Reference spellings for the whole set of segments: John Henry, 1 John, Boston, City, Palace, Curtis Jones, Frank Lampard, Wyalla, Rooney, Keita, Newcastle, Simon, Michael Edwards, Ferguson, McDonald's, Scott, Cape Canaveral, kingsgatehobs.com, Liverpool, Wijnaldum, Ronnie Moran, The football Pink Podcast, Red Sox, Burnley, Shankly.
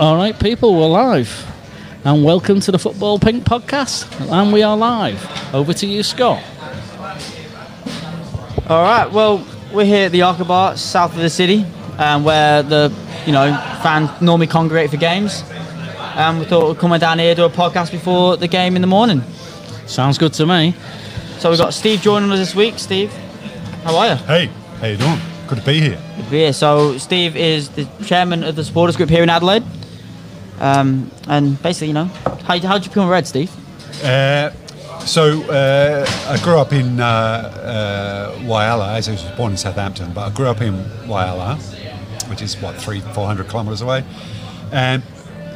All right, people, we're live. And welcome to the Football Pink podcast. And we are live. Over to you, Scott. All right, well, we're here at the Arca Bar, south of the city, where the, fans normally congregate for games. And we thought we'd come down here, do a podcast before the game in the morning. Sounds good to me. So we've got Steve joining us this week. Steve, how are you? Hey, how you doing? Good to be here. Good to be here. So Steve is the chairman of the supporters group here in Adelaide. And basically, how did you become Red, Steve? I grew up in Wyalla, as I was born in Southampton, but I grew up in Wyalla, which is, 400 kilometres away. And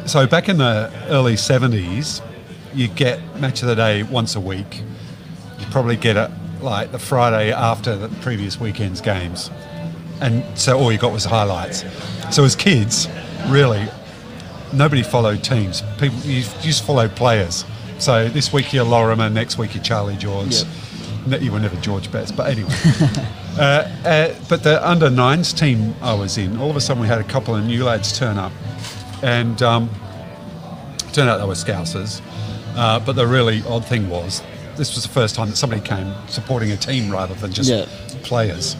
so back in the early 70s, you get Match of the Day once a week. You probably get it like the Friday after the previous weekend's games. And so all you got was highlights. So as kids, really, nobody followed teams. People, you just followed players. So this week you're Lorimer, next week you're Charlie George. Yep. No, you were never George Betts, but anyway. But the under-9s team I was in, all of a sudden we had a couple of new lads turn up. And it turned out they were Scousers. But the really odd thing was, this was the first time that somebody came supporting a team rather than just players,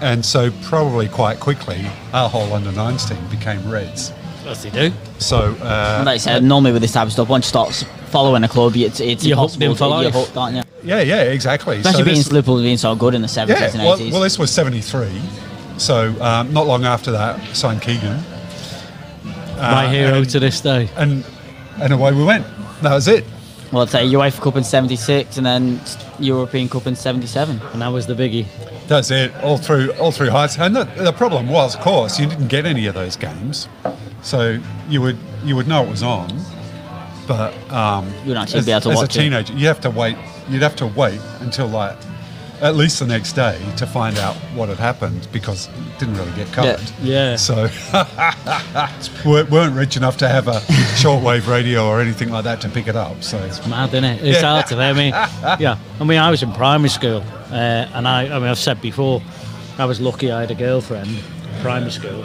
and so probably quite quickly, our whole under-9s team became Reds. Yes, they do. So, like I said, normally with this type of stuff, once you start following a club, it's impossible to get hooked, aren't you? Yeah, exactly. Especially so Liverpool being so good in the 70s and 80s. Well, this was 73, so not long after that, signed Keegan. My hero to this day. And away we went. That was it. Well, I'd say UEFA Cup in 76 and then European Cup in 77. And that was the biggie. That's it, all through high school. And the problem was, of course, you didn't get any of those games. So you would know it was on, but you'd actually be able to watch it. As a teenager, you'd have to wait until at least the next day to find out what had happened because it didn't really get covered. Yeah. So weren't rich enough to have a shortwave radio or anything like that to pick it up. So it's mad, isn't it? It's hard to. I was in primary school, and I've said before, I was lucky. I had a girlfriend in primary school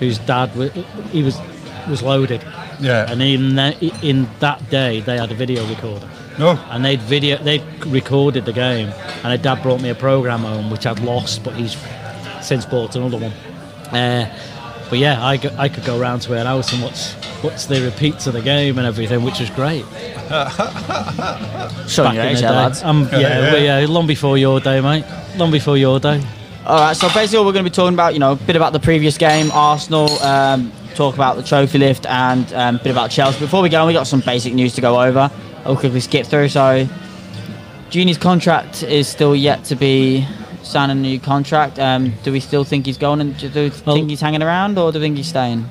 whose dad was loaded. Yeah. And in that day, they had a video recorder. Oh. And they recorded the game, and her dad brought me a programme home which I'd lost, but he's since bought another one. But yeah, I could go round to her house and watch the repeats of the game and everything, which was great. Showing your age there, lads. Long before your day, mate. Long before your day. All right, so basically we're going to be talking about, a bit about the previous game, Arsenal, talk about the trophy lift, and a bit about Chelsea. Before we go on, we got some basic news to go over. I'll quickly skip through. So Junior's contract is still yet to be signed, a new contract. Do we still think he's going, and do we think he's hanging around, or do we think he's staying?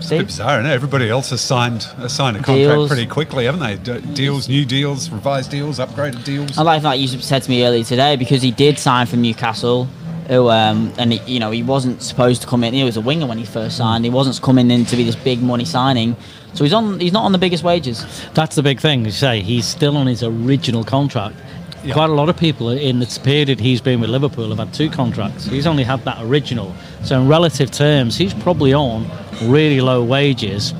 Steve? It's bizarre, isn't it? Everybody else has signed a contract pretty quickly, haven't they? Deals, new deals, revised deals, upgraded deals. I like that you said to me earlier today, because he did sign for Newcastle, who and he wasn't supposed to come in. He was a winger when he first signed. He wasn't coming in to be this big money signing. So he's not on the biggest wages. That's the big thing, you say. He's still on his original contract. Yep. Quite a lot of people in the period he's been with Liverpool have had two contracts. He's only had that original. So in relative terms, he's probably on really low wages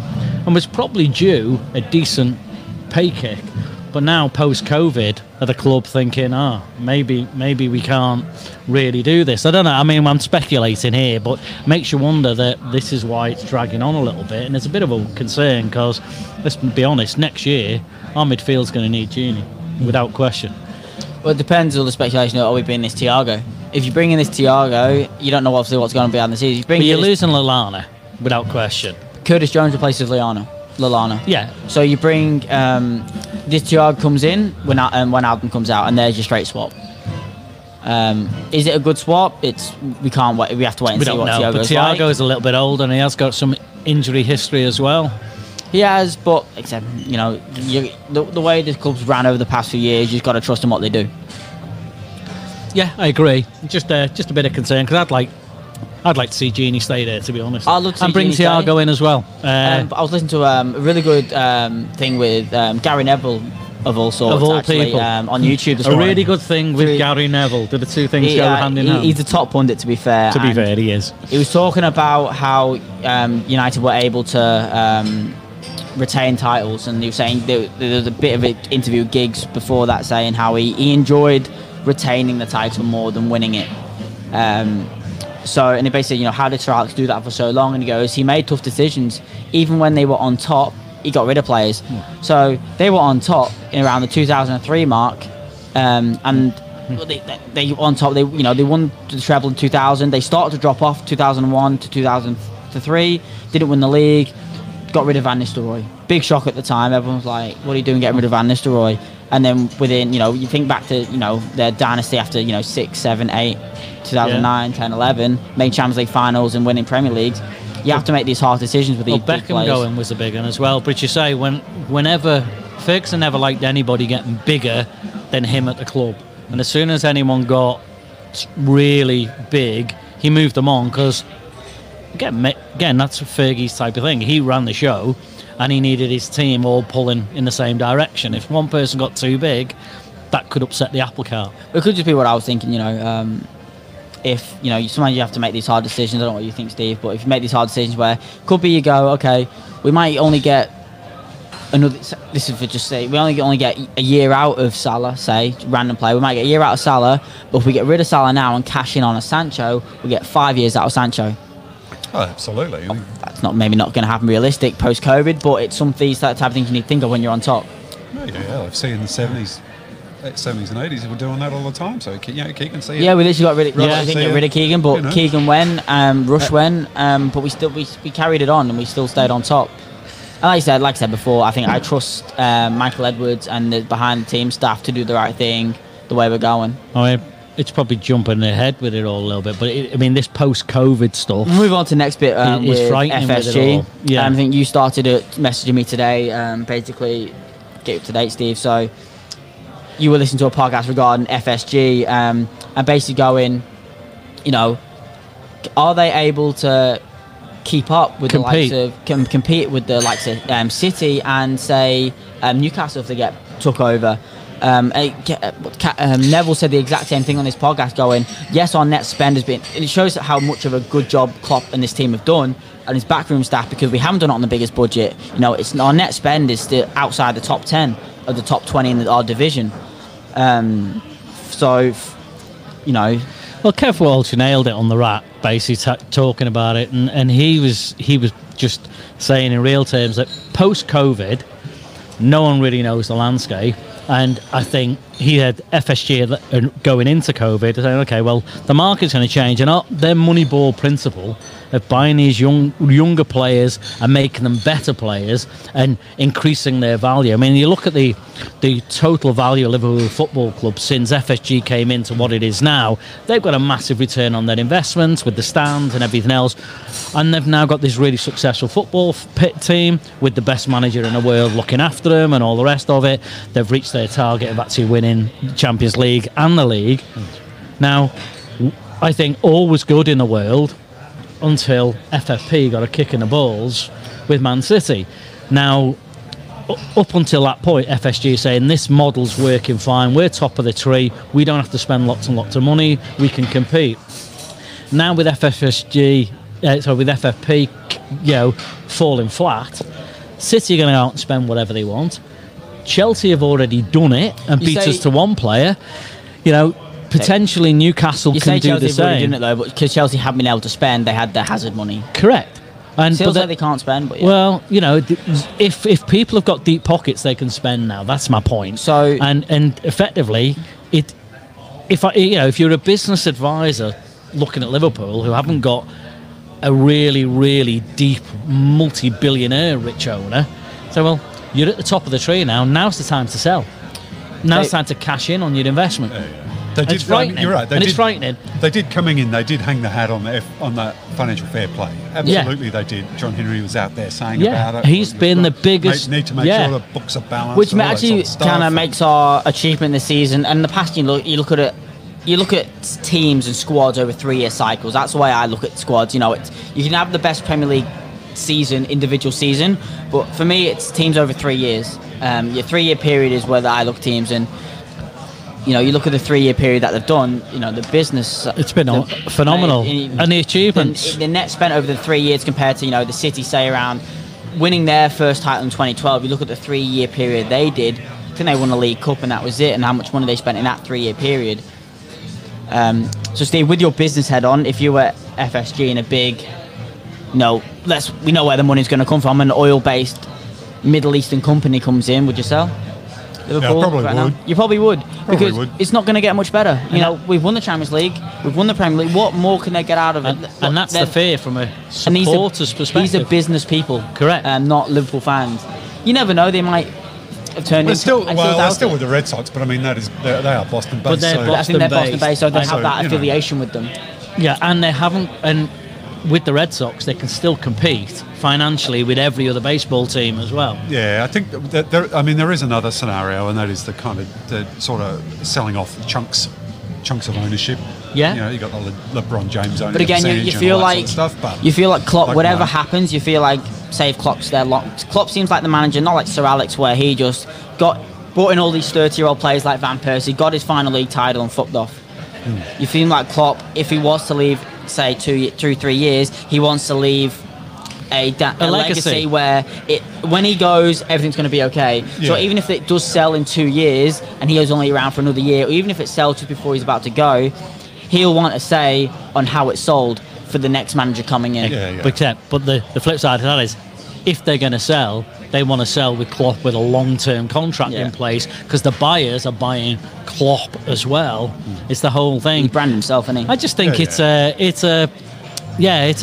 and was probably due a decent pay kick. But now, post-COVID, are the club thinking, maybe we can't really do this? I don't know. I mean, I'm speculating here, but it makes you wonder that this is why it's dragging on a little bit. And it's a bit of a concern because, let's be honest, next year, our midfield's going to need Gini, without question. Well, it depends on all the speculation. Are we bringing this Thiago? If you bring in this Thiago, you don't know obviously what's going to be on the season. But you're losing Lallana, without question. Curtis Jones replaces Lallana. Yeah. So you bring... this Thiago comes in when Alden comes out, and there's your straight swap. Is it a good swap? We can't wait. We have to wait and see what Thiago is like. But Thiago is a little bit older, and he has got some injury history as well. He has, but except the way the club's ran over the past few years, you've got to trust in what they do. Yeah, I agree. Just a bit of concern because I'd like to see Gini stay there, to be honest. I'd love to see and bring Thiago in as well. I was listening to a really good thing with Gary Neville of all sorts, of all actually, people. On YouTube this morning. A really good thing with Gary Neville. Did the two things go hand in hand? He's a top pundit, to be fair. To be fair, he is. He was talking about how United were able to retain titles, and he was saying there was a bit of an interview with Giggs before that, saying how he enjoyed retaining the title more than winning it. And he basically, how did Sir Alex do that for so long? And he goes, he made tough decisions. Even when they were on top, he got rid of players. Yeah. So they were on top in around the 2003 mark, and they were on top. They they won the treble in 2000. They started to drop off 2001 to 2003. Didn't win the league. Got rid of Van Nistelrooy. Big shock at the time. Everyone was like, "What are you doing, getting rid of Van Nistelrooy?" And then within, you think back to their dynasty after 6, 7, 8, 2009, yeah. 10, 11, making Champions League finals and winning Premier Leagues. You have to make these hard decisions with these big players. Beckham going was a big one as well. But you say, whenever Ferguson never liked anybody getting bigger than him at the club. And as soon as anyone got really big, he moved them on because, again, that's Fergie's type of thing. He ran the show and he needed his team all pulling in the same direction. If one person got too big, that could upset the apple cart. It could just be what I was thinking, if sometimes you have to make these hard decisions. I don't know what you think, Steve, but if you make these hard decisions where could be you go, okay, we might only get another, this is for just say, we only get a year out of Salah, say, random play, we might get a year out of Salah, but if we get rid of Salah now and cash in on a Sancho, we get 5 years out of Sancho. Oh, absolutely. That's maybe not going to happen realistic post-COVID, but it's some things, that type of things you need to think of when you're on top. Yeah, I've seen in the 70s. 70s and 80s, we're doing that all the time. So, Keegan, see it. Yeah, we literally got rid of Keegan, but Keegan went, Rush went, but we carried it on and we still stayed on top. And like I said before, I think I trust Michael Edwards and the behind the team staff to do the right thing the way we're going. I mean, it's probably jumping ahead with it all a little bit, but this post-COVID stuff. We'll move on to the next bit with FSG. With yeah. I think you started messaging me today, basically get up to date, Steve. So you were listening to a podcast regarding FSG and basically going, are they able to keep up with the likes of, compete with the likes of City and say Newcastle if they get took over? Neville said the exact same thing on this podcast going, yes, our net spend has been, and it shows how much of a good job Klopp and this team have done and his backroom staff, because we haven't done it on the biggest budget. It's our net spend is still outside the top 10 of the top 20 in our division. Well, Kev Walsh nailed it on the rat, basically talking about it, and he was just saying in real terms that post-COVID, no one really knows the landscape. And I think he had FSG going into COVID saying, okay, well, the market's going to change, and their Moneyball principle of buying these younger players and making them better players and increasing their value. I mean, you look at the total value of Liverpool Football Club since FSG came into what it is now. They've got a massive return on their investments with the stand and everything else, and they've now got this really successful football pit team with the best manager in the world looking after them and all the rest of it. They've reached their target of actually winning Champions League and the league. Now, I think all was good in the world until FFP got a kick in the balls with Man City. Now, up until that point, FSG is saying this model's working fine, we're top of the tree, we don't have to spend lots and lots of money, we can compete. Now with FFP, falling flat, City are going to go out and spend whatever they want. Chelsea have already done it and beat us to one player. Potentially Newcastle can do the same. Really didn't it though, because Chelsea had been able to spend, they had their Hazard money. Correct. And feels like they can't spend. But yeah. Well, if people have got deep pockets, they can spend now. That's my point. So and effectively, if you're a business advisor looking at Liverpool who haven't got a really really deep multi-billionaire rich owner, so well, you're at the top of the tree now. Now's the time to sell. Now's the time to cash in on your investment. It's frightening. You're right. It's frightening. They did coming in. They did hang the hat on that financial fair play. Absolutely, yeah. They did. John Henry was out there saying about it. He's been the biggest. Need to make sure the books are balanced. Which actually kind of makes our achievement this season and the past. You look at it. You look at teams and squads over 3-year cycles. That's the way I look at squads. You can have the best Premier League season, individual season. But for me, it's teams over 3 years. Your three-year period is where I look at teams, and you know, you look at the three-year period that they've done. You know, the business. It's been phenomenal, and the achievements. The net spent over the 3 years compared to, you know, the City, say, around winning their first title in 2012. You look at the three-year period they did. I think they won a League Cup, and that was it. And how much money they spent in that three-year period. So Steve, with your business head on, if you were FSG in a big, we know where the money's going to come from, an oil-based Middle Eastern company comes in, would you sell? Liverpool, yeah, probably would. Now? You probably would, because it's not going to get much better. You know, we've won the Champions League, we've won the Premier League. What more can they get out of it? And that's the fear from a supporter's perspective. These are business people, correct? And not Liverpool fans. You never know; they might have turned into. Still with the Red Sox, but I mean they are Boston based. But they're Boston based, so they have that affiliation with them. Yeah, and they haven't. And with the Red Sox, they can still compete financially with every other baseball team as well. Yeah, I think that there is another scenario, and that is the kind of selling off chunks of ownership. Yeah, you know, you got the LeBron James ownership. But again, you feel like sort of stuff, but you feel like Klopp. Like, whatever happens, you feel like Klopp's there. Klopp seems like the manager, not like Sir Alex, where he just brought in all these 30-year-old players like Van Persie, got his final league title, and fucked off. Mm. You feel like Klopp, if he was to leave, say 2-3 years, he wants to leave a legacy where when he goes, everything's going to be okay. Yeah. So even if it does sell in 2 years and he was only around for another year, or even if it sells just before he's about to go, he'll want a say on how it sold for the next manager coming in. Yeah. But the flip side of that is, if they're going to sell, they want to sell with Klopp with a long-term contract in place, because the buyers are buying Klopp as well. Mm. It's the whole thing. He branded himself, isn't he? I just think it's a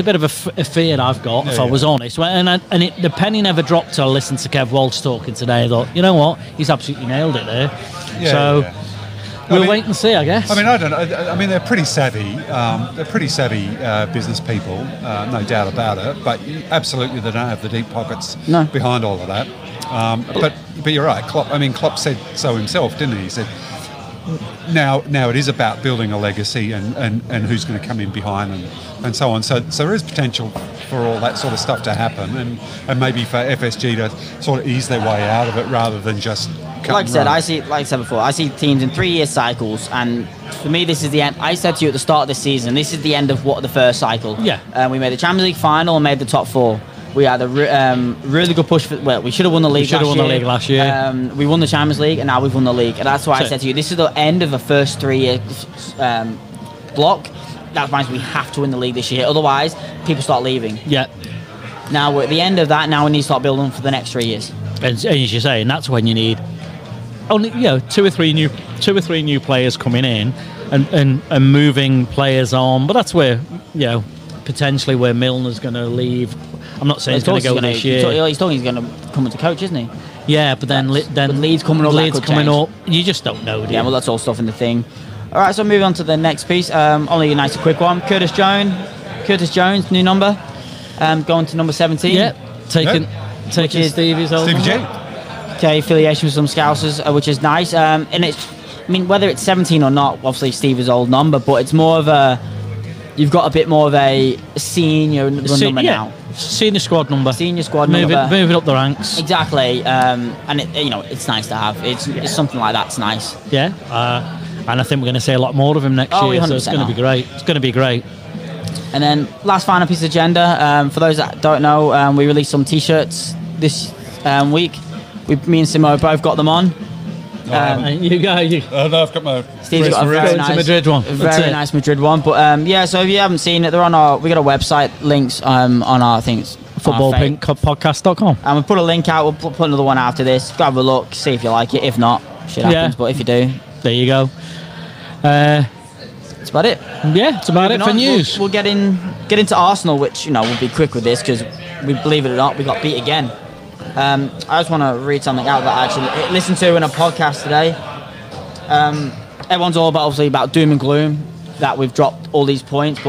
bit of a fear that I've got, if I was honest. The penny never dropped till I listened to Kev Walsh talking today. I thought, you know what, he's absolutely nailed it there. We'll wait and see, I guess. I mean, I don't know. I mean, they're pretty savvy. Business people, no doubt about it. But absolutely, they don't have the deep pockets behind all of that. But you're right. Klopp said so himself, didn't he? He said, now it is about building a legacy and who's going to come in behind and so on. So there is potential for all that sort of stuff to happen, and maybe for FSG to sort of ease their way out of it rather than just. Like I said, I see teams in 3 year cycles, and for me, this is the end. I said to you at the start of this season, this is the end of the first cycle. Yeah. We made the Champions League final and made the top four. We had a really good push. We should have won the league. We won the Champions League, and now we've won the league, and that's why I said to you, this is the end of the first 3 year block. That means we have to win the league this year, otherwise people start leaving. Yeah. Now we're at the end of that. Now we need to start building for the next 3 years. And as you say, and that's when you need. Only two or three new players coming in and moving players on, but that's where potentially where Milner's going to leave. I'm not saying he's going to go this year. He's talking he's going to come as a coach, isn't he? Yeah, but then Leeds coming up, you just don't know. Do you? Well, that's all stuff in the thing. All right, so moving on to the next piece. Only a nice quick one. Curtis Jones, new number, going to number 17. Yep, taking Stevie's old Stevie J. Affiliation with some Scousers, which is nice, and whether it's 17 or not, obviously Steve's old number, but it's more of a, you've got a bit more of a senior squad number, moving up the ranks, exactly. And it's nice to have. It's something like that's nice. And I think we're going to see a lot more of him next year, so it's going to be great. And then last final piece of agenda, for those that don't know, we released some t-shirts this week. Me and Simo both got them on. And you go. I've got my. Steve's got a very nice Madrid one. But so if you haven't seen it, they're on our. We got a website. Links on our things. Footballpinkpodcast.com. And we put a link out. We'll put another one after this. Go have a look. See if you like it. If not, shit happens. Yeah. But if you do, there you go. That's about it. Yeah, it's about it for news. We'll get into Arsenal, which we'll be quick with this, because we believe it or not, we got beat again. I just want to read something out that I actually listened to in a podcast today. Everyone's obviously about doom and gloom that we've dropped all these points,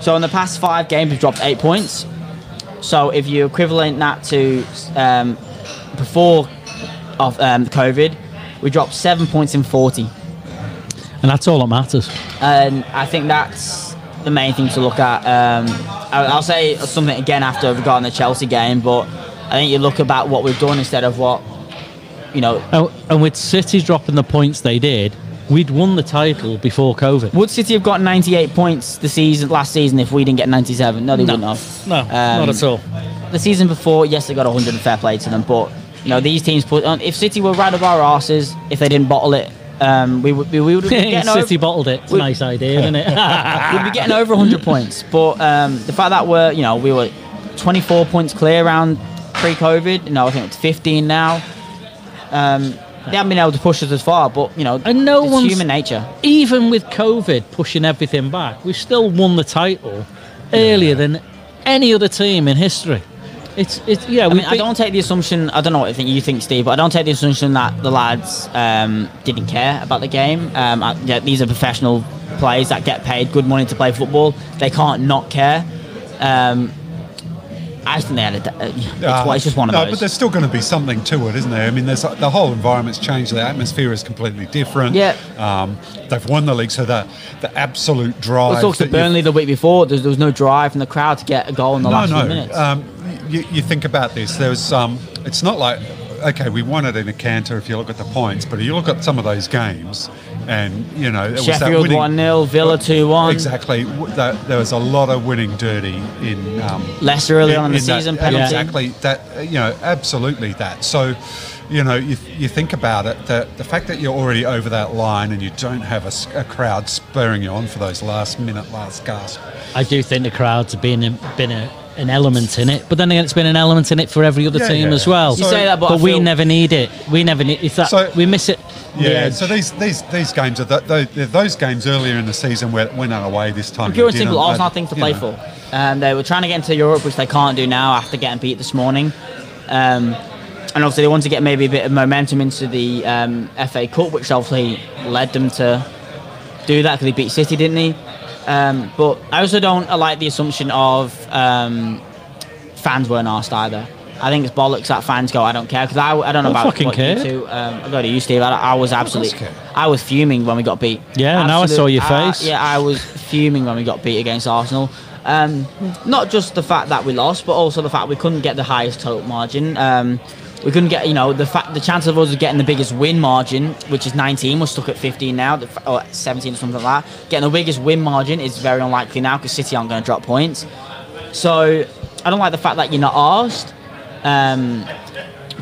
so in the past 5 games we've dropped 8 points. So if you equivalent that to before COVID, we dropped 7 points in 40, and that's all that matters. And I think that's the main thing to look at. I'll say something again after regarding the Chelsea game, but I think you look about what we've done instead of what, you know. And with City dropping the points they did, we'd won the title before COVID. Would City have got 98 points the season last season if we didn't get 97? No, they wouldn't have. No, not at all. The season before, yes, they got 100 and fair play to them, but you know these teams put on. If City were right of our arses, if they didn't bottle it, we would be getting City over, bottled it. It's a nice idea, isn't it? We'd be getting over 100 points, but the fact that we're we were 24 points clear around pre-COVID. I think it's 15 now. They haven't been able to push us as far, but and it's human nature. Even with COVID pushing everything back, we still won the title earlier than any other team in history. I don't take the assumption. I don't know what you think, Steve, but I don't take the assumption that the lads didn't care about the game. These are professional players that get paid good money to play football. They can't not care. I think they had it's just one of those. But there's still going to be something to it, isn't there? I mean, there's the whole environment's changed. The atmosphere is completely different. Yeah. They've won the league, so the absolute drive. We talked to Burnley the week before. There was no drive from the crowd to get a goal in the last few minutes. You think about this. There's it's not like, okay, we won it in a canter if you look at the points, but if you look at some of those games, and it was Sheffield 1-0, Villa 2-1. Exactly, there was a lot of winning dirty in Leicester early on in the season. Penalty. Exactly that, absolutely that. So, you think about it, the fact that you're already over that line and you don't have a crowd spurring you on for those last gasp. I do think the crowds have been an element in it, but then again, it's been an element in it for every other team as well. You say that, but we never need it. We never need it. We miss it. Yeah. So these games are those games earlier in the season where it went away this time. A pure and simple Arsenal thing to play for. They were trying to get into Europe, which they can't do now after getting beat this morning. And obviously they want to get maybe a bit of momentum into the FA Cup, which obviously led them to do that because he beat City, didn't he? But I also don't like the assumption of fans weren't arsed either. I think it's bollocks that fans go, I don't care, because I don't know about fucking care. I go to you, Steve. I was absolutely, I was fuming when we got beat. Yeah, now I saw your face. I was fuming when we got beat against Arsenal. Not just the fact that we lost, but also the fact we couldn't get the highest total margin. We couldn't get, the chance of us getting the biggest win margin, which is 19, we're stuck at 15 now, or 17 or something like that. Getting the biggest win margin is very unlikely now because City aren't going to drop points. So I don't like the fact that you're not arsed.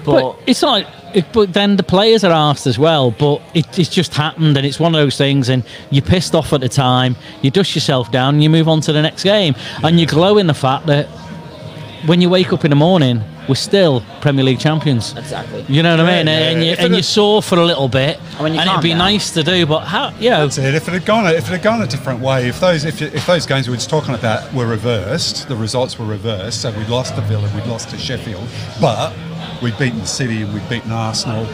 But it's not. But then the players are arsed as well. But it's just happened, and it's one of those things. And you're pissed off at the time. You dust yourself down, and you move on to the next game, and you glow in the fact that when you wake up in the morning, we're still Premier League champions. Exactly. You know what I mean? You're sore for a little bit, and it'd be nice to do. But how? That's it. If it had gone a different way, if those games we were just talking about were reversed, the results were reversed. So we lost to Villa, we lost to Sheffield, but we'd beaten City and we'd beaten Arsenal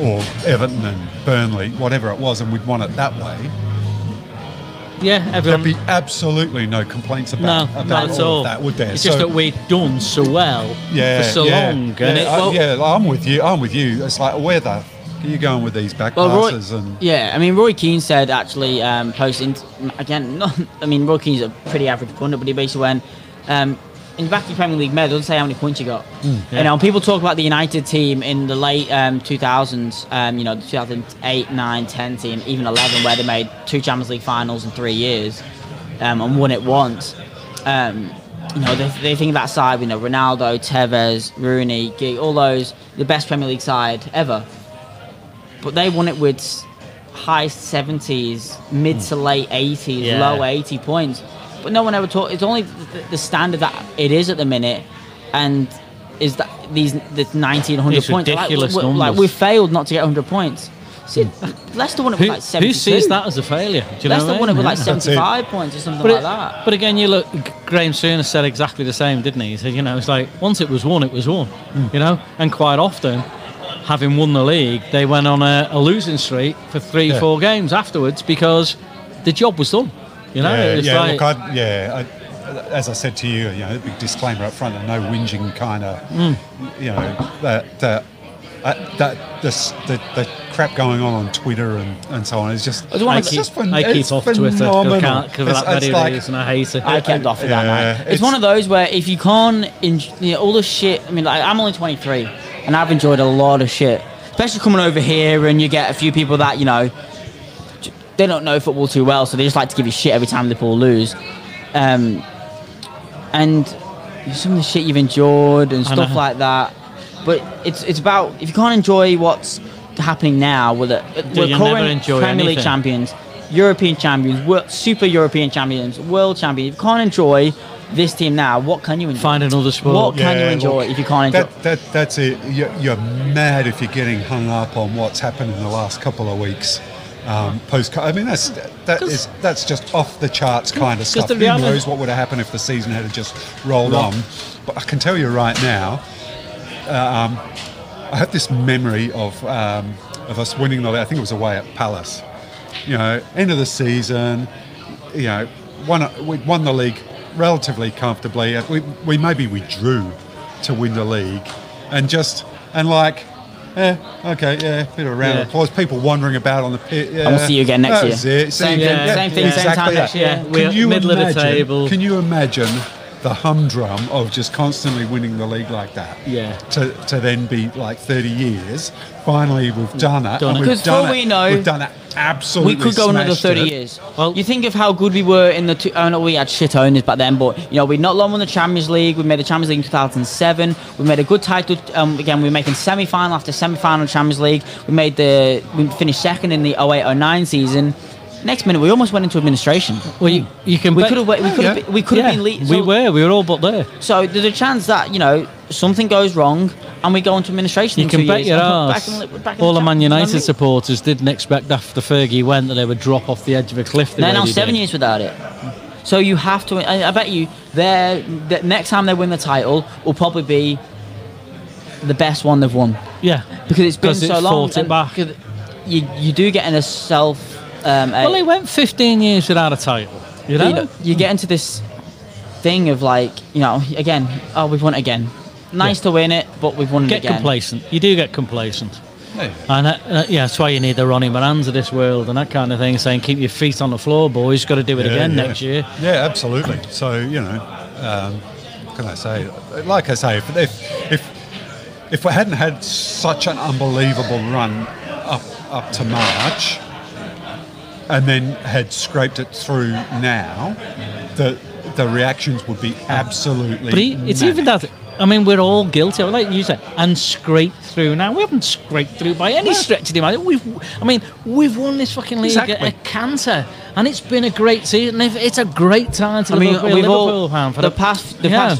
or Everton and Burnley, whatever it was, and we'd won it that way. Yeah, everyone. There'd be absolutely no complaints about all of that, would there? It's just that we've done so well for so long. I'm with you. It's like, where the fuck are you going with these back passes? Roy Keane said, actually, Roy Keane's a pretty average punter, but he basically went, in the back of the Premier League medal, it doesn't say how many points you got. People talk about the United team in the late 2000s, the 2008, 9, 10 team, even 11, where they made 2 Champions League finals in 3 years and won it once. They think of that side, Ronaldo, Tevez, Rooney, Gig, all those, the best Premier League side ever. But they won it with high 70s, mid to late 80s, low 80 points. But no one ever talked. It's only the standard that it is at the minute, and is that this 1,900 points? Ridiculous numbers. We failed not to get 100 points. See, Leicester won it with like 72. Who sees that as a failure? Do you Leicester won it with like 75 points or something like that. But again, you look. Graham Souness said exactly the same, didn't he? He said, it's like once it was won, it was won. And quite often, having won the league, they went on a losing streak for 3-4 games afterwards because the job was done. As I said to you, the big disclaimer up front, and no whinging kind of, that the crap going on Twitter and so on. It's just, I keep off Twitter. I can't, because that video is, and I hate it. I kept off of that. Yeah, it's one of those where if you can't, all the shit. I mean, like, I'm only 23, and I've enjoyed a lot of shit, especially coming over here, and you get a few people that they don't know football too well, so they just like to give you shit every time Liverpool lose. And some of the shit you've endured and stuff like that. But it's about, if you can't enjoy what's happening now, we're current Premier League champions, European champions, super European champions, world champions. If you can't enjoy this team now, what can you enjoy? Find another sport. What can you enjoy if you can't enjoy? That's it. You're mad if you're getting hung up on what's happened in the last couple of weeks. I mean, that's just off the charts kind of stuff. Who knows what would have happened if the season had just rolled on? But I can tell you right now, I have this memory of us winning the league. I think it was away at Palace. End of the season. We won the league relatively comfortably. We drew to win the league, and a bit of a round of applause. People wandering about on the pitch. Yeah. And we'll see you again next year. Same thing, same time next year. We're middle of the table. Can you imagine the humdrum of just constantly winning the league like that? Yeah. To then be like 30 years. Finally, we've done it. Because we've done it. Absolutely. We could go another 30 years. Well, you think of how good we were in the two. I know we had shit owners back then, but we not long won the Champions League. We made the Champions League in 2007. We made a good title. Again, we were making semi-final after semi-final Champions League. We finished second in the 08-09 season. Next minute, we almost went into administration. Well, we could have been. We were all but there. So there's a chance that something goes wrong and we go into administration. You can bet your ass. All the Man United supporters didn't expect after Fergie went that they would drop off the edge of a cliff. They're now 7 years without it. So you have to. I bet you the next time they win the title will probably be the best one they've won. Yeah, because it's been so long. It back. You do get in a self. They went 15 years without a title. You get into this thing of again, we've won it again. Nice to win it, but we've won it again. Get complacent. You do get complacent. Yeah. And that's why you need the Ronnie Morans of this world and that kind of thing, saying keep your feet on the floor, boys. Got to do it again next year. Yeah, absolutely. So what can I say? Like I say, if we hadn't had such an unbelievable run up to March, and then had scraped it through now, the reactions would be absolutely. But it's manic. Even that. I mean, we're all guilty. Like you said, and scraped through now. We haven't scraped through by any stretch of the imagination. We've won this fucking league at Kanter, and it's been a great season. It's a great time to be a Liverpool fan for the past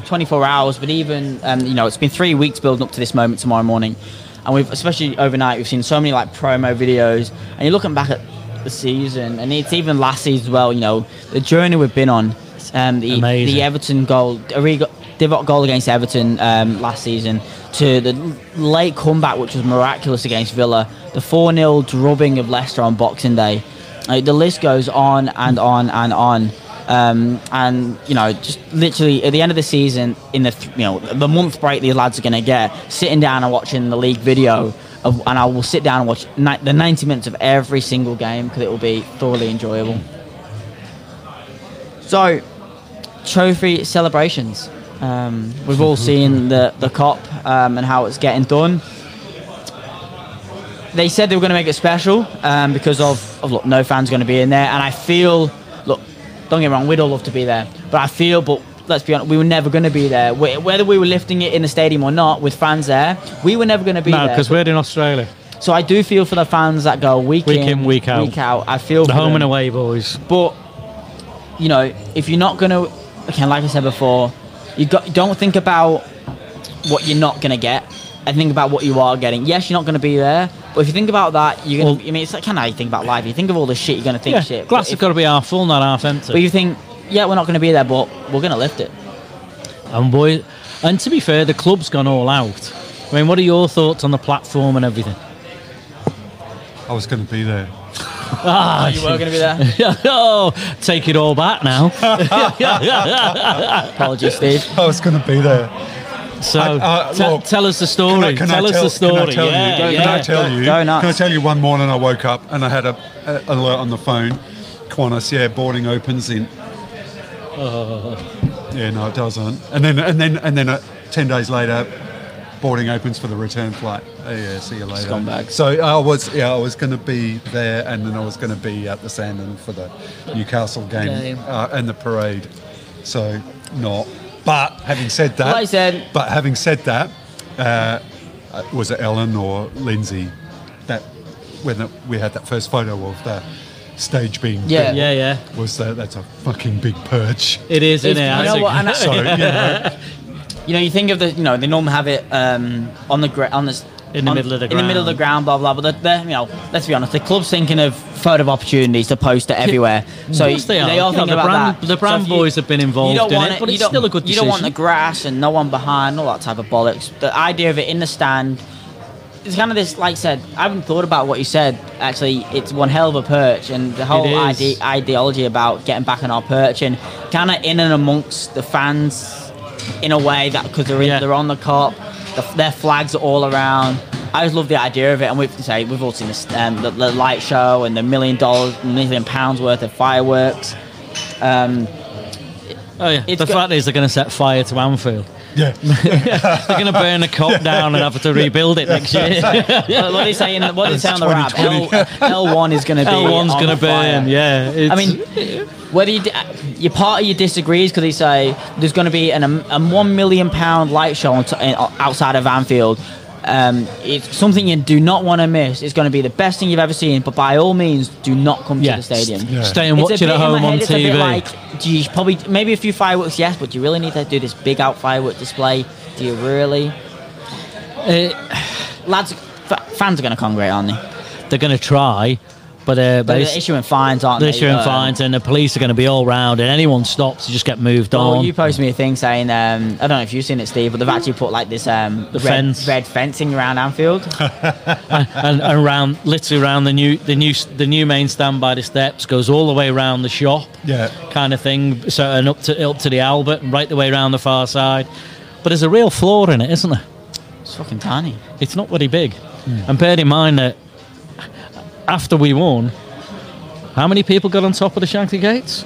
24 hours. But even it's been 3 weeks building up to this moment tomorrow morning, and especially overnight we've seen so many promo videos, and you're looking back at the season, and it's even last season as well, the journey we've been on. The Everton goal, Divock goal against Everton last season, to the late comeback which was miraculous against Villa, the 4-0 drubbing of Leicester on Boxing Day. The list goes on and on and on. Just literally at the end of the season, in the month break these lads are going to get, sitting down and watching the league video. And I will sit down and watch the 90 minutes of every single game because it will be thoroughly enjoyable. So, trophy celebrations. We've all seen the COP and how it's getting done. They said they were going to make it special because no fans going to be in there. And I feel, don't get me wrong, we'd all love to be there. But let's be honest, we were never going to be there. Whether we were lifting it in the stadium or not, with fans there, we were never going to be there. No, because we're in Australia. So I do feel for the fans that go week in, week out. I feel the home and away boys. But if you're not going to, again, like I said before, don't think about what you're not going to get. I think about what you are getting. Yes, you're not going to be there, but if you think about that, you're going to. It's like kind of how you think about life. You think of all the shit you're going to think. Yeah, shit. Glass has got to be half full, not half empty. But you think. Yeah, we're not going to be there, but we're going to lift it. And to be fair, the club's gone all out. I mean, what are your thoughts on the platform and everything? I was going to be there. You were going to be there? Oh, take it all back now. Apologies, Steve. I was going to be there. So tell us the story. Can I tell you, one morning I woke up and I had an alert on the phone. Qantas, yeah, boarding opens in. Yeah, no, it doesn't. And then 10 days later, boarding opens for the return flight. Oh, yeah, see you later. Come back. So I was going to be there, and then I was going to be at the Sandon for the Newcastle game. And the parade. So not. But having said that, was it Ellen or Lindsay that when we had that first photo of that stage being was that's a fucking big purge. It is, isn't it? You think of the they normally have it in the middle of the ground, blah blah. But let's be honest, the club's thinking of photo opportunities to post it everywhere. So they all think about that. The brand boys have been involved in it, but it's still a good decision. You don't want the grass and no one behind, all that type of bollocks. The idea of it in the stand, it's kind of this, like I said, I haven't thought about what you said. Actually, it's one hell of a perch, and the whole ideology about getting back on our perch and kind of in and amongst the fans in a way that because they're on the cop. Their flags are all around. I just love the idea of it, and we've all seen this, the light show and the £1 million, £1 million worth of fireworks. The fact is, they're going to set fire to Anfield. Yeah, they're going to burn a cop down and have to rebuild it next year. What they say on the wrap, L1 is going to be. L1's going to burn. Yeah, I mean, whether your party disagrees because they say there's going to be a £1 million light show outside of Anfield. It's something you do not want to miss. It's going to be the best thing you've ever seen, but by all means, do not come to the stadium. Stay and watch it at home on TV. Maybe a few fireworks, yes, but do you really need to do this big out firework display? Do you really? Fans are going to congregate, aren't they? They're going to try, but they're issuing fines, aren't they? They're issuing fines, and the police are going to be all round, and anyone stops, you just get moved on. You posted me a thing saying, I don't know if you've seen it, Steve, but they've actually put like this red fencing around Anfield, and around the new main stand by the steps, goes all the way around the shop, kind of thing. So and up to the Albert, and right the way around the far side. But there's a real flaw in it, isn't there? It's fucking tiny. It's not really big, and bear in mind that. After we won, how many people got on top of the Shankly gates?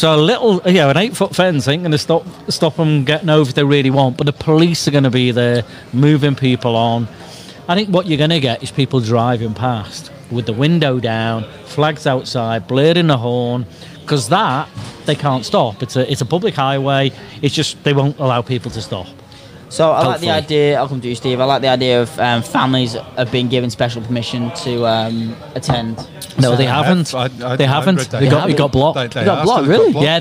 So a little, an 8-foot fence ain't going to stop them getting over if they really want. But the police are going to be there, moving people on. I think what you're going to get is people driving past with the window down, flags outside, blaring the horn, because that they can't stop. It's a public highway. It's just they won't allow people to stop. So I like the idea, I'll come to you, Steve, I like the idea of families have been given special permission to attend. No, they haven't. It got blocked. It got blocked, really? Yeah,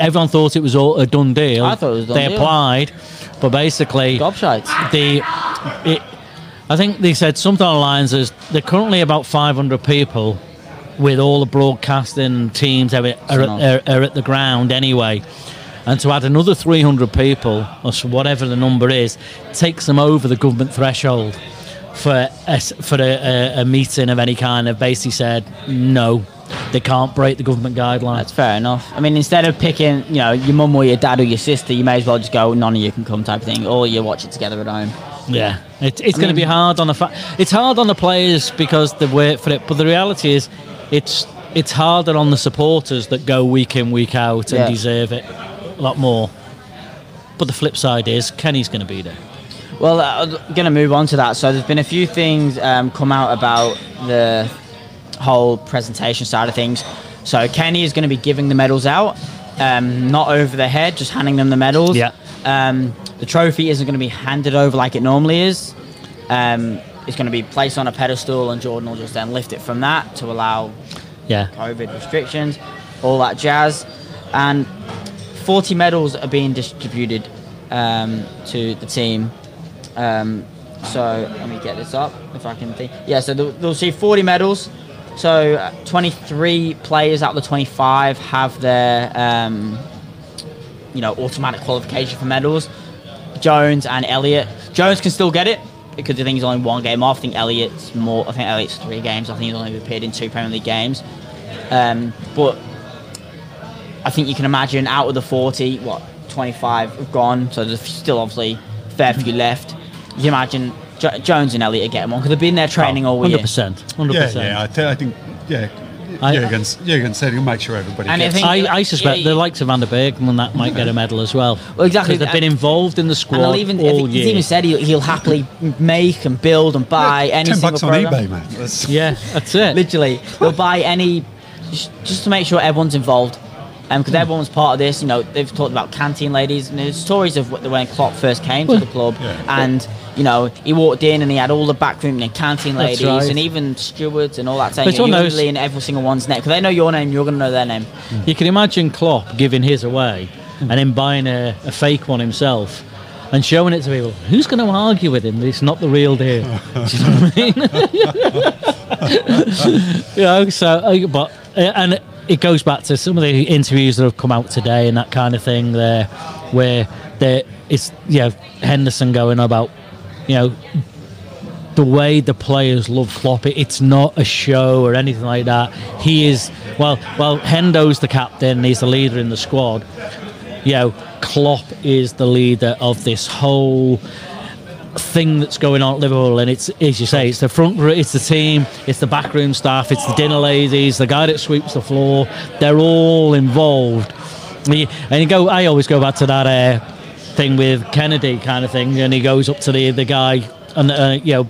everyone thought it was a done deal. I thought it was a done deal. They applied, but basically... Gobshites. I think they said something on the lines as they're currently about 500 people with all the broadcasting teams are at the ground anyway. And to add another 300 people, or whatever the number is, takes them over the government threshold for a meeting of any kind. They've basically said, no, they can't break the government guidelines. That's fair enough. I mean, instead of picking, your mum or your dad or your sister, you may as well just go, none of you can come type thing, or you watch it together at home. Yeah, it's going to be hard on the... It's hard on the players because they've worked for it, but the reality is it's harder on the supporters that go week in, week out and deserve it. A lot more, but the flip side is Kenny's going to be there. Well, I'm going to move on to that. So there's been a few things come out about the whole presentation side of things. So Kenny is going to be giving the medals out, not over the head, just handing them the medals. The trophy isn't going to be handed over like it normally is. It's going to be placed on a pedestal, and Jordan will just then lift it from that to allow COVID restrictions, all that jazz. And 40 medals are being distributed to the team. So let me get this up if I can think. Yeah, so they'll see 40 medals. So 23 players out of the 25 have their, automatic qualification for medals. Jones and Elliott. Jones can still get it because I think he's only one game off. I think Elliott's 3 games. I think he's only appeared in 2 Premier League games. But I think you can imagine out of the 40, what, 25 have gone, so there's still obviously a fair few left. You imagine Jones and Elliot get them on because they've been there training all year. 100%. Yeah, I think. Jürgen said he'll make sure everybody gets it. I suspect the likes of Van der Beekman that might get a medal as well. Well, exactly. Because they've been involved in the squad all year. He's even said he'll happily make and build and buy any single program. $10 on eBay, man. That's it. Literally, they'll buy any just to make sure everyone's involved. Because everyone's part of this, you know, they've talked about canteen ladies and there's stories of when Klopp first came to the club and, you know, he walked in and he had all the backroom and canteen ladies and even stewards and all that saying usually in every single one's name. Because they know your name, you're going to know their name. You can imagine Klopp giving his away and then buying a fake one himself and showing it to people. Who's going to argue with him that it's not the real deal? Do you know what I mean? You know, so, but, and it goes back to some of the interviews that have come out today and that kind of thing there, where there is, you know, Henderson going about, you know, the way the players love Klopp. It's not a show or anything like that. He is, well, Hendo's the captain, he's the leader in the squad. You know, Klopp is the leader of this whole thing that's going on at Liverpool, and it's, as you say, it's the front, it's the team, it's the backroom staff, it's the dinner ladies, the guy that sweeps the floor. They're all involved, and you go. I always go back to that thing with Kennedy kind of thing, and he goes up to the guy, and you know,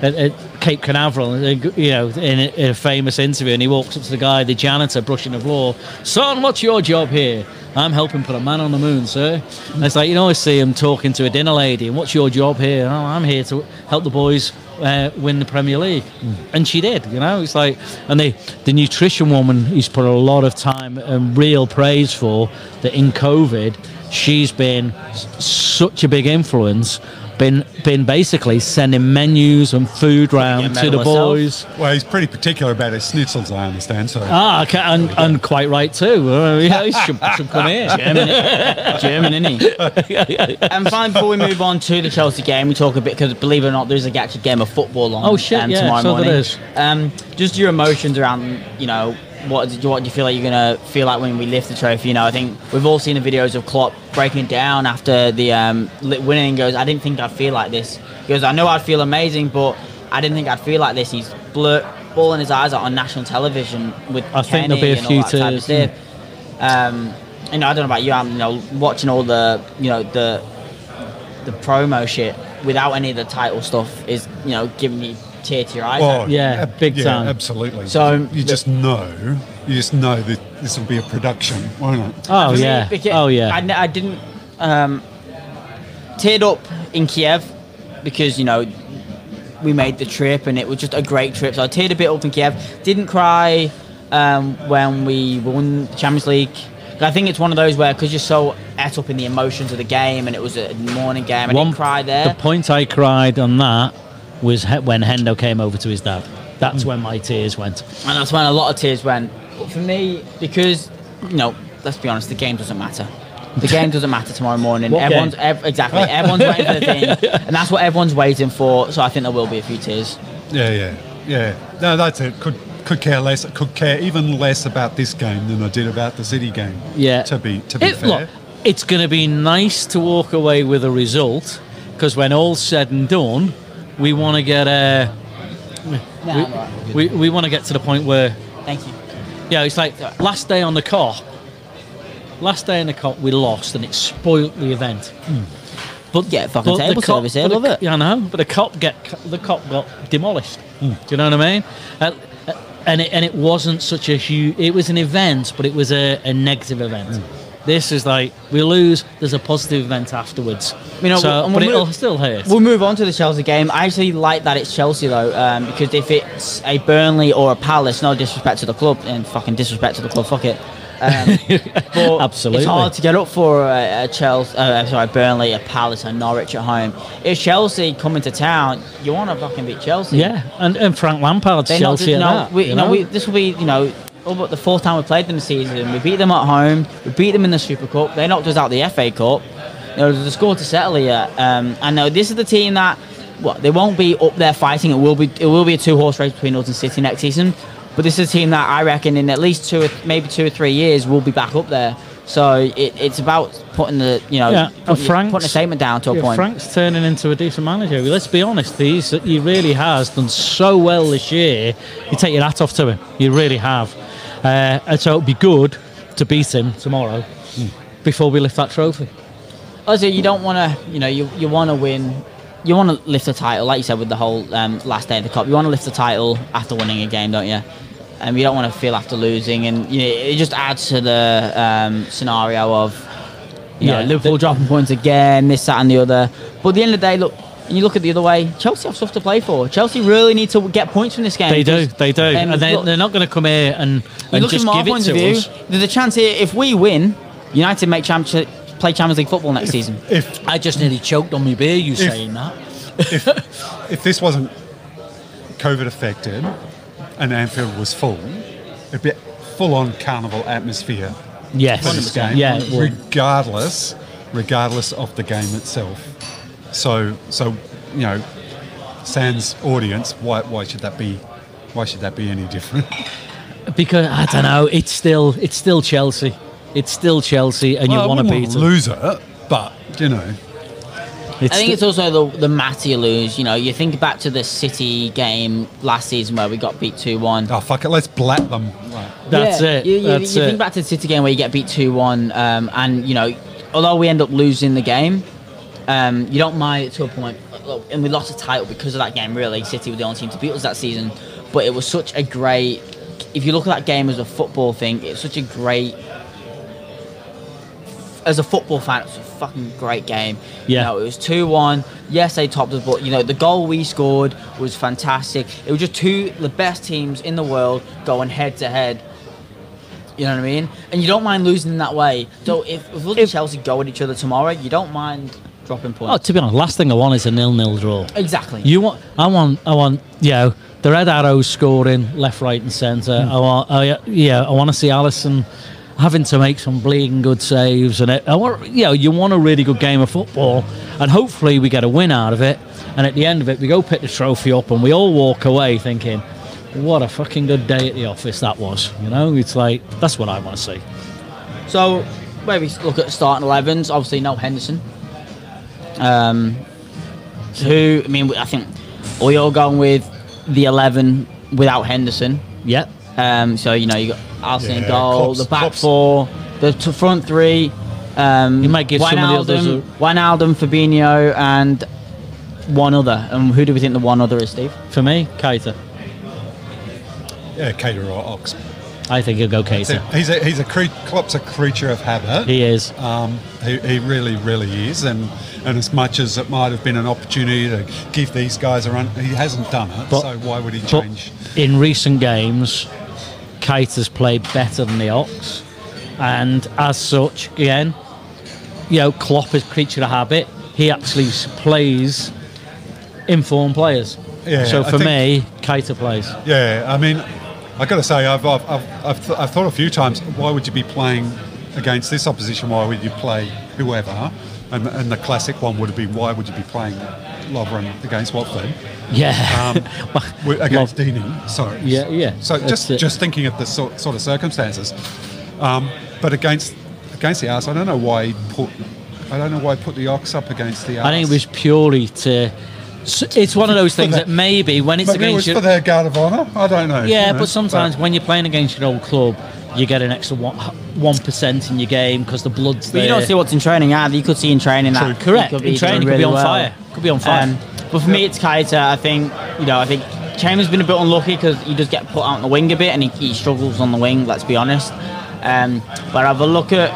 at Cape Canaveral, you know, in a famous interview, and he walks up to the guy, the janitor, brushing the floor. Son, what's your job here? I'm helping put a man on the moon, sir. And it's like, you know, I see him talking to a dinner lady, and what's your job here? Oh, I'm here to help the boys win the Premier League. And she did, you know. It's like, and the nutrition woman he's put a lot of time and real praise for, that in COVID, she's been such a big influence, been basically sending menus and food round to the boys. Well, he's pretty particular about his schnitzels, I understand. So okay, and quite right too. Yeah, he should come here. German, isn't he? And finally, before we move on to the Chelsea game, we talk a bit, because believe it or not, there's an actual game of football on. Oh shit! Tomorrow morning. There is. Just your emotions around, you know, what do you feel like you're gonna feel like when we lift the trophy? You know, I think we've all seen the videos of Klopp breaking down after the winning and goes, I didn't think I'd feel like this. He goes, I know I'd feel amazing, but I didn't think I'd feel like this. He's bawling his eyes out on national television with I Kenny think there'll be a and few all that type of stuff. You know, I don't know about you, I'm, you know, watching all the, you know, the promo shit without any of the title stuff is, you know, giving me tear to your eyes. Oh, yeah, big time. Absolutely. So you just know that this will be a production, won't it? Oh yeah. I didn't teared up in Kiev because, you know, we made the trip and it was just a great trip. So I teared a bit up in Kiev. Didn't cry when we won the Champions League. I think it's one of those where, because you're so ate up in the emotions of the game and it was a morning game, I didn't cry there. The point I cried on that was when Hendo came over to his dad. That's when my tears went. And that's when a lot of tears went. But for me, because, you know, let's be honest, the game doesn't matter. The game doesn't matter tomorrow morning. Everyone's waiting for the thing. And that's what everyone's waiting for. So I think there will be a few tears. Yeah. No, that's it. Could care less. Could care even less about this game than I did about the City game. Yeah. To be fair. Look, it's going to be nice to walk away with a result, because when all's said and done, we want to get we want to get to the point where, thank you. Yeah, it's like last day in the cop we lost and it spoilt the event. But yeah, fucking table service, I love it. Yeah, I know. But the cop got demolished. Do you know what I mean? And it wasn't such a huge. It was an event, but it was a negative event. This is like, we lose, there's a positive event afterwards. You know, so, but it'll still hurt. We'll move on to the Chelsea game. I actually like that it's Chelsea, though, because if it's a Burnley or a Palace, no disrespect to the club, and fucking disrespect to the club, fuck it. But absolutely. It's hard to get up for Burnley, a Palace, and Norwich at home. If Chelsea come into town, you want to fucking beat Chelsea. Yeah, and Frank Lampard's Chelsea this will be, you know, but the fourth time we played them this season, we beat them at home, we beat them in the Super Cup, they knocked us out the FA Cup. You know, there's a score to settle here. I know this is the team that, they won't be up there fighting. It will be a two-horse race between us and City next season. But this is a team that I reckon in at least maybe 2 or 3 years will be back up there. So it's about putting the, you know, putting a statement down to a point. Frank's turning into a decent manager. Let's be honest, he really has done so well this year. You take your hat off to him. You really have. And so it'd be good to beat him tomorrow before we lift that trophy. Also, you don't want to, you know, you want to win. You want to lift the title, like you said, with the whole last day of the cup. You want to lift the title after winning a game, don't you? And you don't want to feel after losing, and you know, it just adds to the scenario of you know, Liverpool dropping points again, this, that, and the other. But at the end of the day, look, and you look at the other way, Chelsea have stuff to play for. Chelsea really need to get points from this game. They do, and they're not going to come here and just give it to us. There's a chance here if we win, United make championship. Play Champions League football next season. I just nearly choked on my beer, saying that. If this wasn't COVID affected and Anfield was full, it'd be full-on carnival atmosphere. Yes. For this game, regardless of the game itself. So you know, sans audience, why should that be any different? Because I don't know. It's still Chelsea. It's still Chelsea, and you want to beat them. Loser, but you know. I think it's also the matter you lose. You know, you think back to the City game last season where we got beat 2-1. Oh fuck it, let's blat them. Right. That's it. You think back to the City game where you get beat 2-1, and you know, although we end up losing the game, you don't mind it to a point. Look, and we lost a title because of that game. Really, City were the only team to beat us that season, but it was such a great. If you look at that game as a football thing, it's such a great. As a football fan, it was a fucking great game. Yeah. You know, it was 2-1. Yes, they topped us, but you know, the goal we scored was fantastic. It was just the best teams in the world going head to head. You know what I mean? And you don't mind losing in that way. So if Chelsea go at each other tomorrow, you don't mind dropping points. Oh, to be honest, last thing I want is a 0-0 draw. Exactly. I want you know, the red arrows scoring left, right, and centre. I want to see Alisson having to make some bleeding good saves, and you want a really good game of football, and hopefully we get a win out of it, and at the end of it we go pick the trophy up and we all walk away thinking what a fucking good day at the office that was. You know, it's like, that's what I want to see. So maybe look at starting 11s. Obviously no Henderson, who I mean, I think we all going with the 11 without Henderson. Yep. So you know, you got Arsenal in goal, Klopp's, the back Klopp's. Four, the front three. You might give Wijnaldum, Fabinho, and one other. And who do we think the one other is, Steve? For me, Kater. Yeah, Kater or Ox. I think he'll go Kater. Klopp's a creature of habit. He is. He really, really is. And as much as it might have been an opportunity to give these guys a run, he hasn't done it. But, so why would he change? In recent games, Kater's played better than the Ox, and as such, again, you know, Klopp is creature of habit. He actually plays informed players. Yeah, so for me, Kater plays. Yeah, I mean, I got to say, I've thought a few times, why would you be playing against this opposition? Why would you play whoever? And the classic one would be, why would you be playing Lovren against Watford? Yeah, against Deeney. Sorry. Yeah. So just thinking of the sort of circumstances, but against the Arsenal, I don't know why he put the Ox up against the Arsenal. I think it was purely to. It's one of those things that maybe when it's maybe against it was for their guard of honour. I don't know. Yeah, but sometimes when you're playing against your old club, you get an extra 1% in your game because the blood's there. But you don't see what's in training either. You could see in training that. Correct. In training, he could be on fire. Could be on fire. But for me, it's Keita. I think Chambers has been a bit unlucky because he does get put out on the wing a bit, and he struggles on the wing. Let's be honest. But have a look at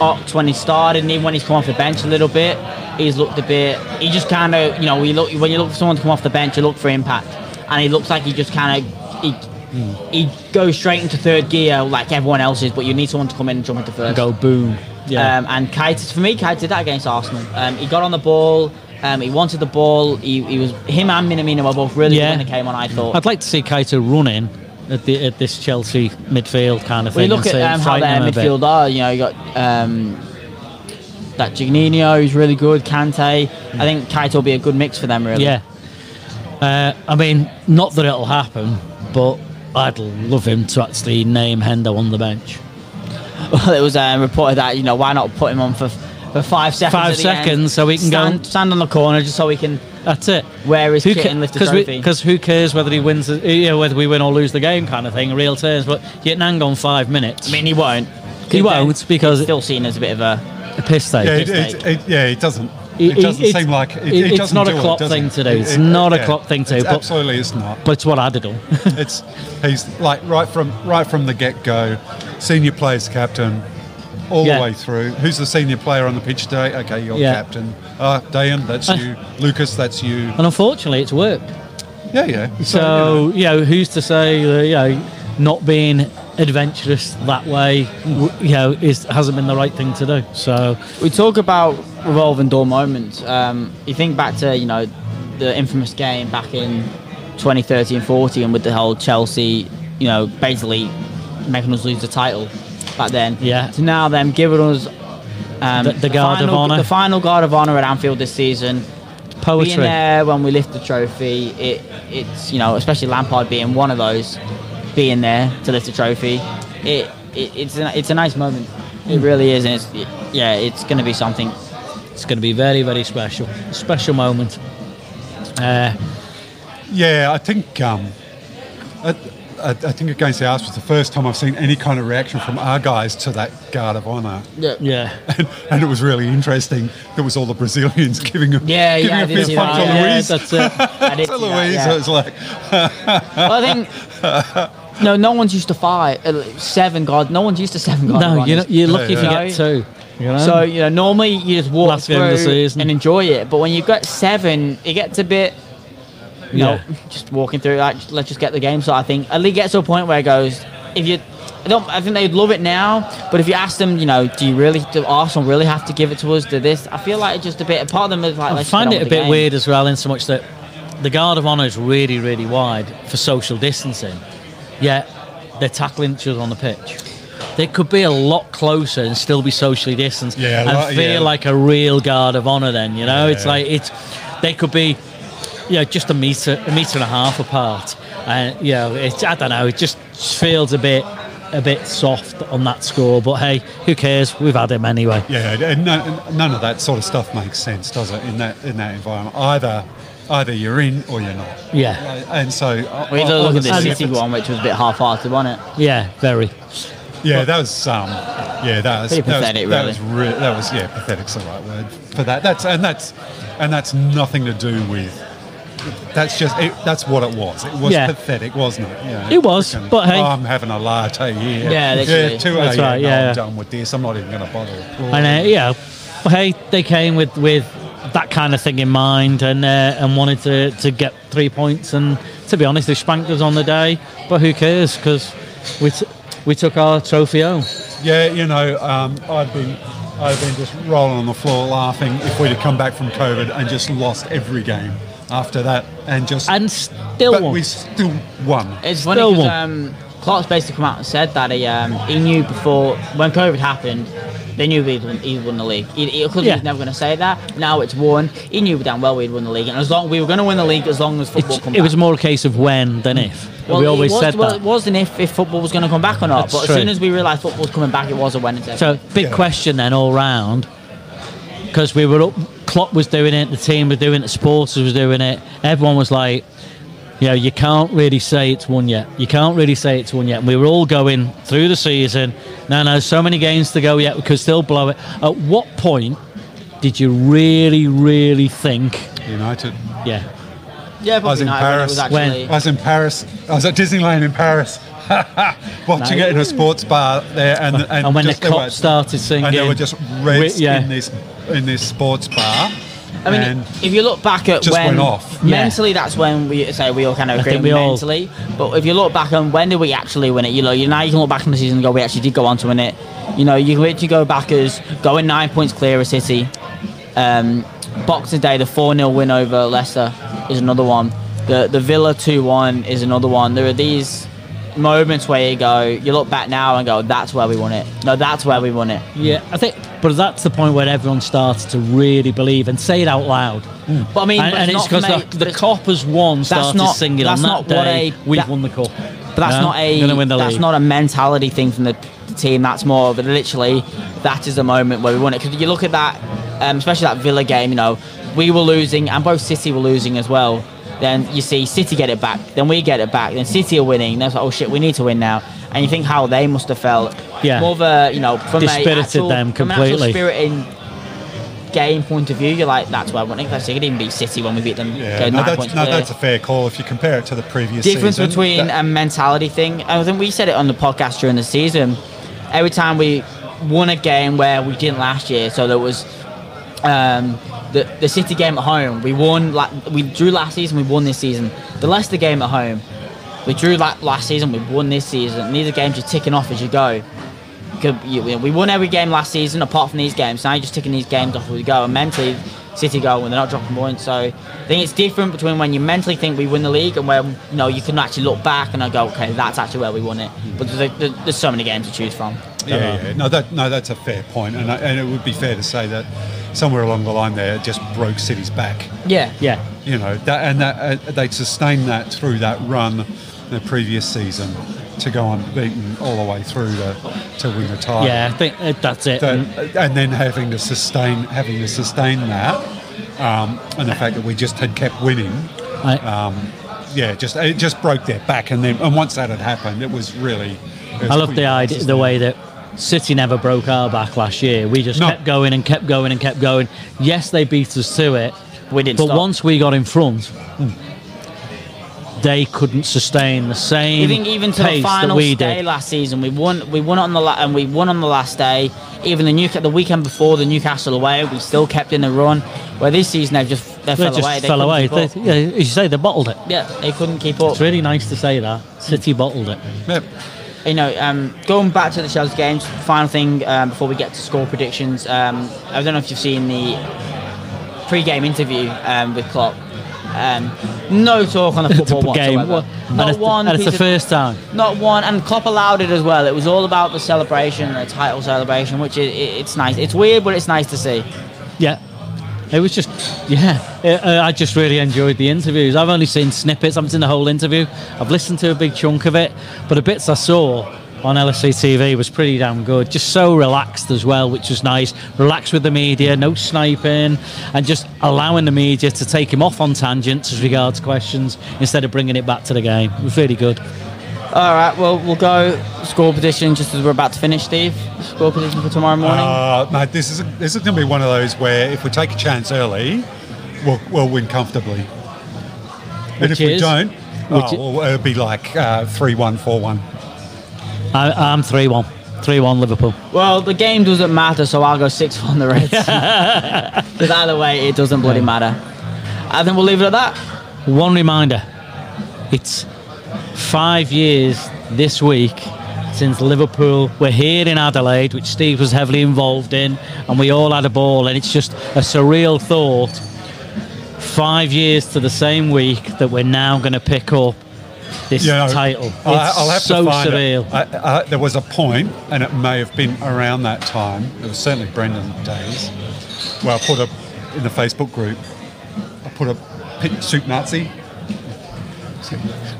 Ox when he started, and even when he's come off the bench a little bit, he's looked a bit. He just kind of, you know, when you look for someone to come off the bench, you look for impact, and he looks like he just kind of he goes straight into third gear like everyone else is, but you need someone to come in and jump into first and go boom. Yeah. And Keita, for me, Keita did that against Arsenal. He got on the ball. He wanted the ball. He was him and Minamino were both really good when they came on. I thought I'd like to see Keita running at this Chelsea midfield kind of thing. We look at how their midfield are. You know, you got that Giannino who's really good. Kante. I think Keita will be a good mix for them. Really. Yeah. I mean, not that it'll happen, but I'd love him to actually name Hendo on the bench. Well, it was reported that, you know, why not put him on for 5 seconds? 5 seconds end, so we can stand on the corner just so we can. That's it. Wear his kit and lift the trophy. Because who cares whether he wins, you know, whether we win or lose the game, kind of thing, in real terms. But you can hang on 5 minutes. I mean, he won't. He won't, because it's still seen as a bit of a piss take. Yeah, it doesn't. It doesn't seem like it's not a Klopp thing to do. It's not a Klopp thing to do. Absolutely, it's not. But it's what I did. He's like right from the get go, senior players captain, all the way through. Who's the senior player on the pitch today? Okay, you're captain. Dayan, that's you. Lucas, that's you. And unfortunately, it's worked. Yeah. So you know, who's to say that, you know, not being adventurous that way, you know, hasn't been the right thing to do. So we talk about revolving door moments. You think back to, you know, the infamous game back in 2013-14 and with the whole Chelsea, you know, basically making us lose the title back then. Yeah. To now them giving us the guard final, of honour. The final guard of honour at Anfield this season. Poetry. Being there when we lift the trophy, it's, you know, especially Lampard being one of those. Being there to lift a trophy, it's a nice moment. It really is, and it's going to be something. It's going to be very, very special moment. I think I think against the Arsenal was the first time I've seen any kind of reaction from our guys to that guard of honour. Yeah. And it was really interesting. There was all the Brazilians giving him a fist punch to Luis. Yeah, that's it. To Luis, it was like. Well, I think. No one's used to five, seven guard. No one's used to seven guard. No, you're lucky if you get two. You know? So, you know, normally you just walk through and enjoy it. But when you've got seven, it gets a bit, you know, just walking through. Like, let's just get the game. So I think at least gets to a point where it goes. I think they'd love it now. But if you ask them, you know, do Arsenal really have to give it to us? Do this? I feel like it's just a bit. Part of them is like. I find it a bit weird as well, in so much that the guard of honour is really, really wide for social distancing. Yet they're tackling each other on the pitch. They could be a lot closer and still be socially distanced and feel like a real guard of honour. Then, you know, they could be, you know, just a metre and a half apart. And you know, I don't know. It just feels a bit soft on that score. But hey, who cares? We've had him anyway. Yeah, and none of that sort of stuff makes sense, does it? In that environment, either you're in or you're not. Yeah. And so we had a look at the City one, which was a bit half-hearted, wasn't it? Yeah, very. Yeah, but that was. Pretty pathetic, really. That was pathetic's the right word for that. That's nothing to do with. That's just it, that's what it was. It was pathetic, wasn't it? You know, it was. Freaking, but hey, I'm having a latte here. Yeah, literally. 2 a.m. Right, I'm done with this. I'm not even going to bother. And but hey, they came with that kind of thing in mind and wanted to get 3 points. And to be honest, they spanked us on the day. But who cares? Because we took our trophy home. Yeah, you know, I've been just rolling on the floor laughing if we'd have come back from COVID and just lost every game after that and still won. We still won. It's funny because Klopp's basically come out and said that he knew before when COVID happened, they knew he'd won the league. He was never going to say that. Now it's won. He knew damn well we'd won the league, and as long we were going to win the league, as long as football come back. It was more a case of when than if. Well, we always said that. Well, it wasn't if football was going to come back or not. That's true. As soon as we realised football was coming back, it was a when. So big question then all round. Because we were up, Klopp was doing it, the team was doing it, the supporters was doing it. Everyone was like, you know, you can't really say it's won yet. You can't really say it's won yet. And we were all going through the season, no, so many games to go yet, we could still blow it. At what point did you really, really think? United. Yeah. Yeah, but I was in Paris. I was in Paris. I was at Disneyland in Paris. Watching it in a sports bar there, and when the cops started singing, and they were just reds in this sports bar. I mean, if you look back at when mentally, that's when we say we all kind of agree mentally. But if you look back on when did we actually win it, you know, now you can look back on the season and go, we actually did go on to win it. You know, you can literally go back as going 9 points clear of City. Boxing Day, the 4-0 win over Leicester is another one. The Villa 2-1 is another one. There are these moments where you look back now and go, that's where we won it. No, that's where we won it. Yeah, I think, but that's the point where everyone starts to really believe and say it out loud. Mm. But I mean, and it's because the Coppers won started singing on that day. We've won the Cup. But that's not a not a mentality thing from the team. That's more that literally that is the moment where we won it. Because you look at that, especially that Villa game. You know, we were losing, and both City were losing as well. Then you see City get it back, then we get it back, then City are winning. Then it's like, oh shit, we need to win now. And you think how they must have felt. Yeah. More of a, you know, from dispirited them completely. From an actual spirit in game point of view, you're like, that's why I won it. Because it didn't beat City when we beat them. Yeah. That's a fair call if you compare it to the previous season. Difference between a mentality thing. I think we said it on the podcast during the season. Every time we won a game where we didn't last year, so there was... The City game at home, we won. We drew last season, we won this season. The Leicester game at home, we drew last season, we won this season. And these are games you're ticking off as you go. We won every game last season apart from these games. Now you're just ticking these games off as we go. And mentally, City go when they're not dropping points. So I think it's different between when you mentally think we win the league and when you can actually look back and go, okay, that's actually where we won it. But there's so many games to choose from. That's a fair point, and it would be fair to say that somewhere along the line there it just broke City's back. Yeah. You know, that they sustained that through that run the previous season to go unbeaten all the way through to win the title. Yeah, I think that's it. And then having to sustain that, and the fact that we just had kept winning. Right. It just broke their back, and once that had happened, it was really. I love the idea, the way that City never broke our back last year. We just kept going and kept going and kept going. Yes, they beat us to it, but once we got in front, they couldn't sustain the same pace that we did. Even to the final day last season, we won on the last day. Even the weekend before the Newcastle away, we still kept in the run. Where this season they fell away. As you say, they bottled it. Yeah, they couldn't keep up. It's really nice to say that City bottled it. Yep. You know, going back to the Chelsea games, final thing before we get to score predictions, I don't know if you've seen the pre-game interview with Klopp. No talk on the football whatsoever. It's the first time. Not one, and Klopp allowed it as well. It was all about the celebration, the title celebration, which it's nice. It's weird, but it's nice to see. Yeah. It was just, I just really enjoyed the interviews. I've only seen snippets. I haven't seen the whole interview. I've listened to a big chunk of it, but the bits I saw on LSC TV was pretty damn good. Just so relaxed as well, which was nice. Relaxed with the media, no sniping, and just allowing the media to take him off on tangents as regards questions instead of bringing it back to the game. It was really good. All right, well, we'll go score prediction just as we're about to finish, Steve. Score prediction for tomorrow morning? Mate, this is going to be one of those where if we take a chance early, we'll win comfortably. And if we don't, it'll be like 3-1, 4-1. I'm 3-1. 3-1 Liverpool. Well, the game doesn't matter, so I'll go 6-1 the Reds. Because either way, it doesn't bloody matter. I think we'll leave it at that. One reminder. It's 5 years this week since Liverpool were here in Adelaide, which Steve was heavily involved in, and we all had a ball, and it's just a surreal thought. 5 years to the same week that we're now going to pick up this title. I'll have so to find surreal. There was a point, and it may have been around that time, it was certainly Brendan's days, where I put up in the Facebook group, I put a pit soup Nazi.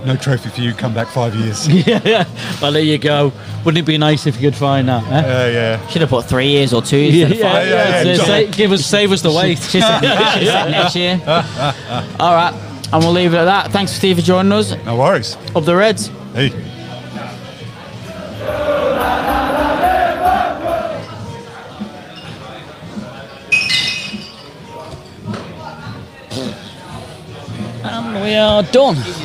No trophy for you, come back 5 years. Yeah. Well, there you go. Wouldn't it be nice if you could find that? Eh? Yeah. Should have put 3 years or 2 years. Save us the wait. Next year. All right. And we'll leave it at that. Thanks, Steve, for joining us. No worries. Up the Reds. Hey. And we are done.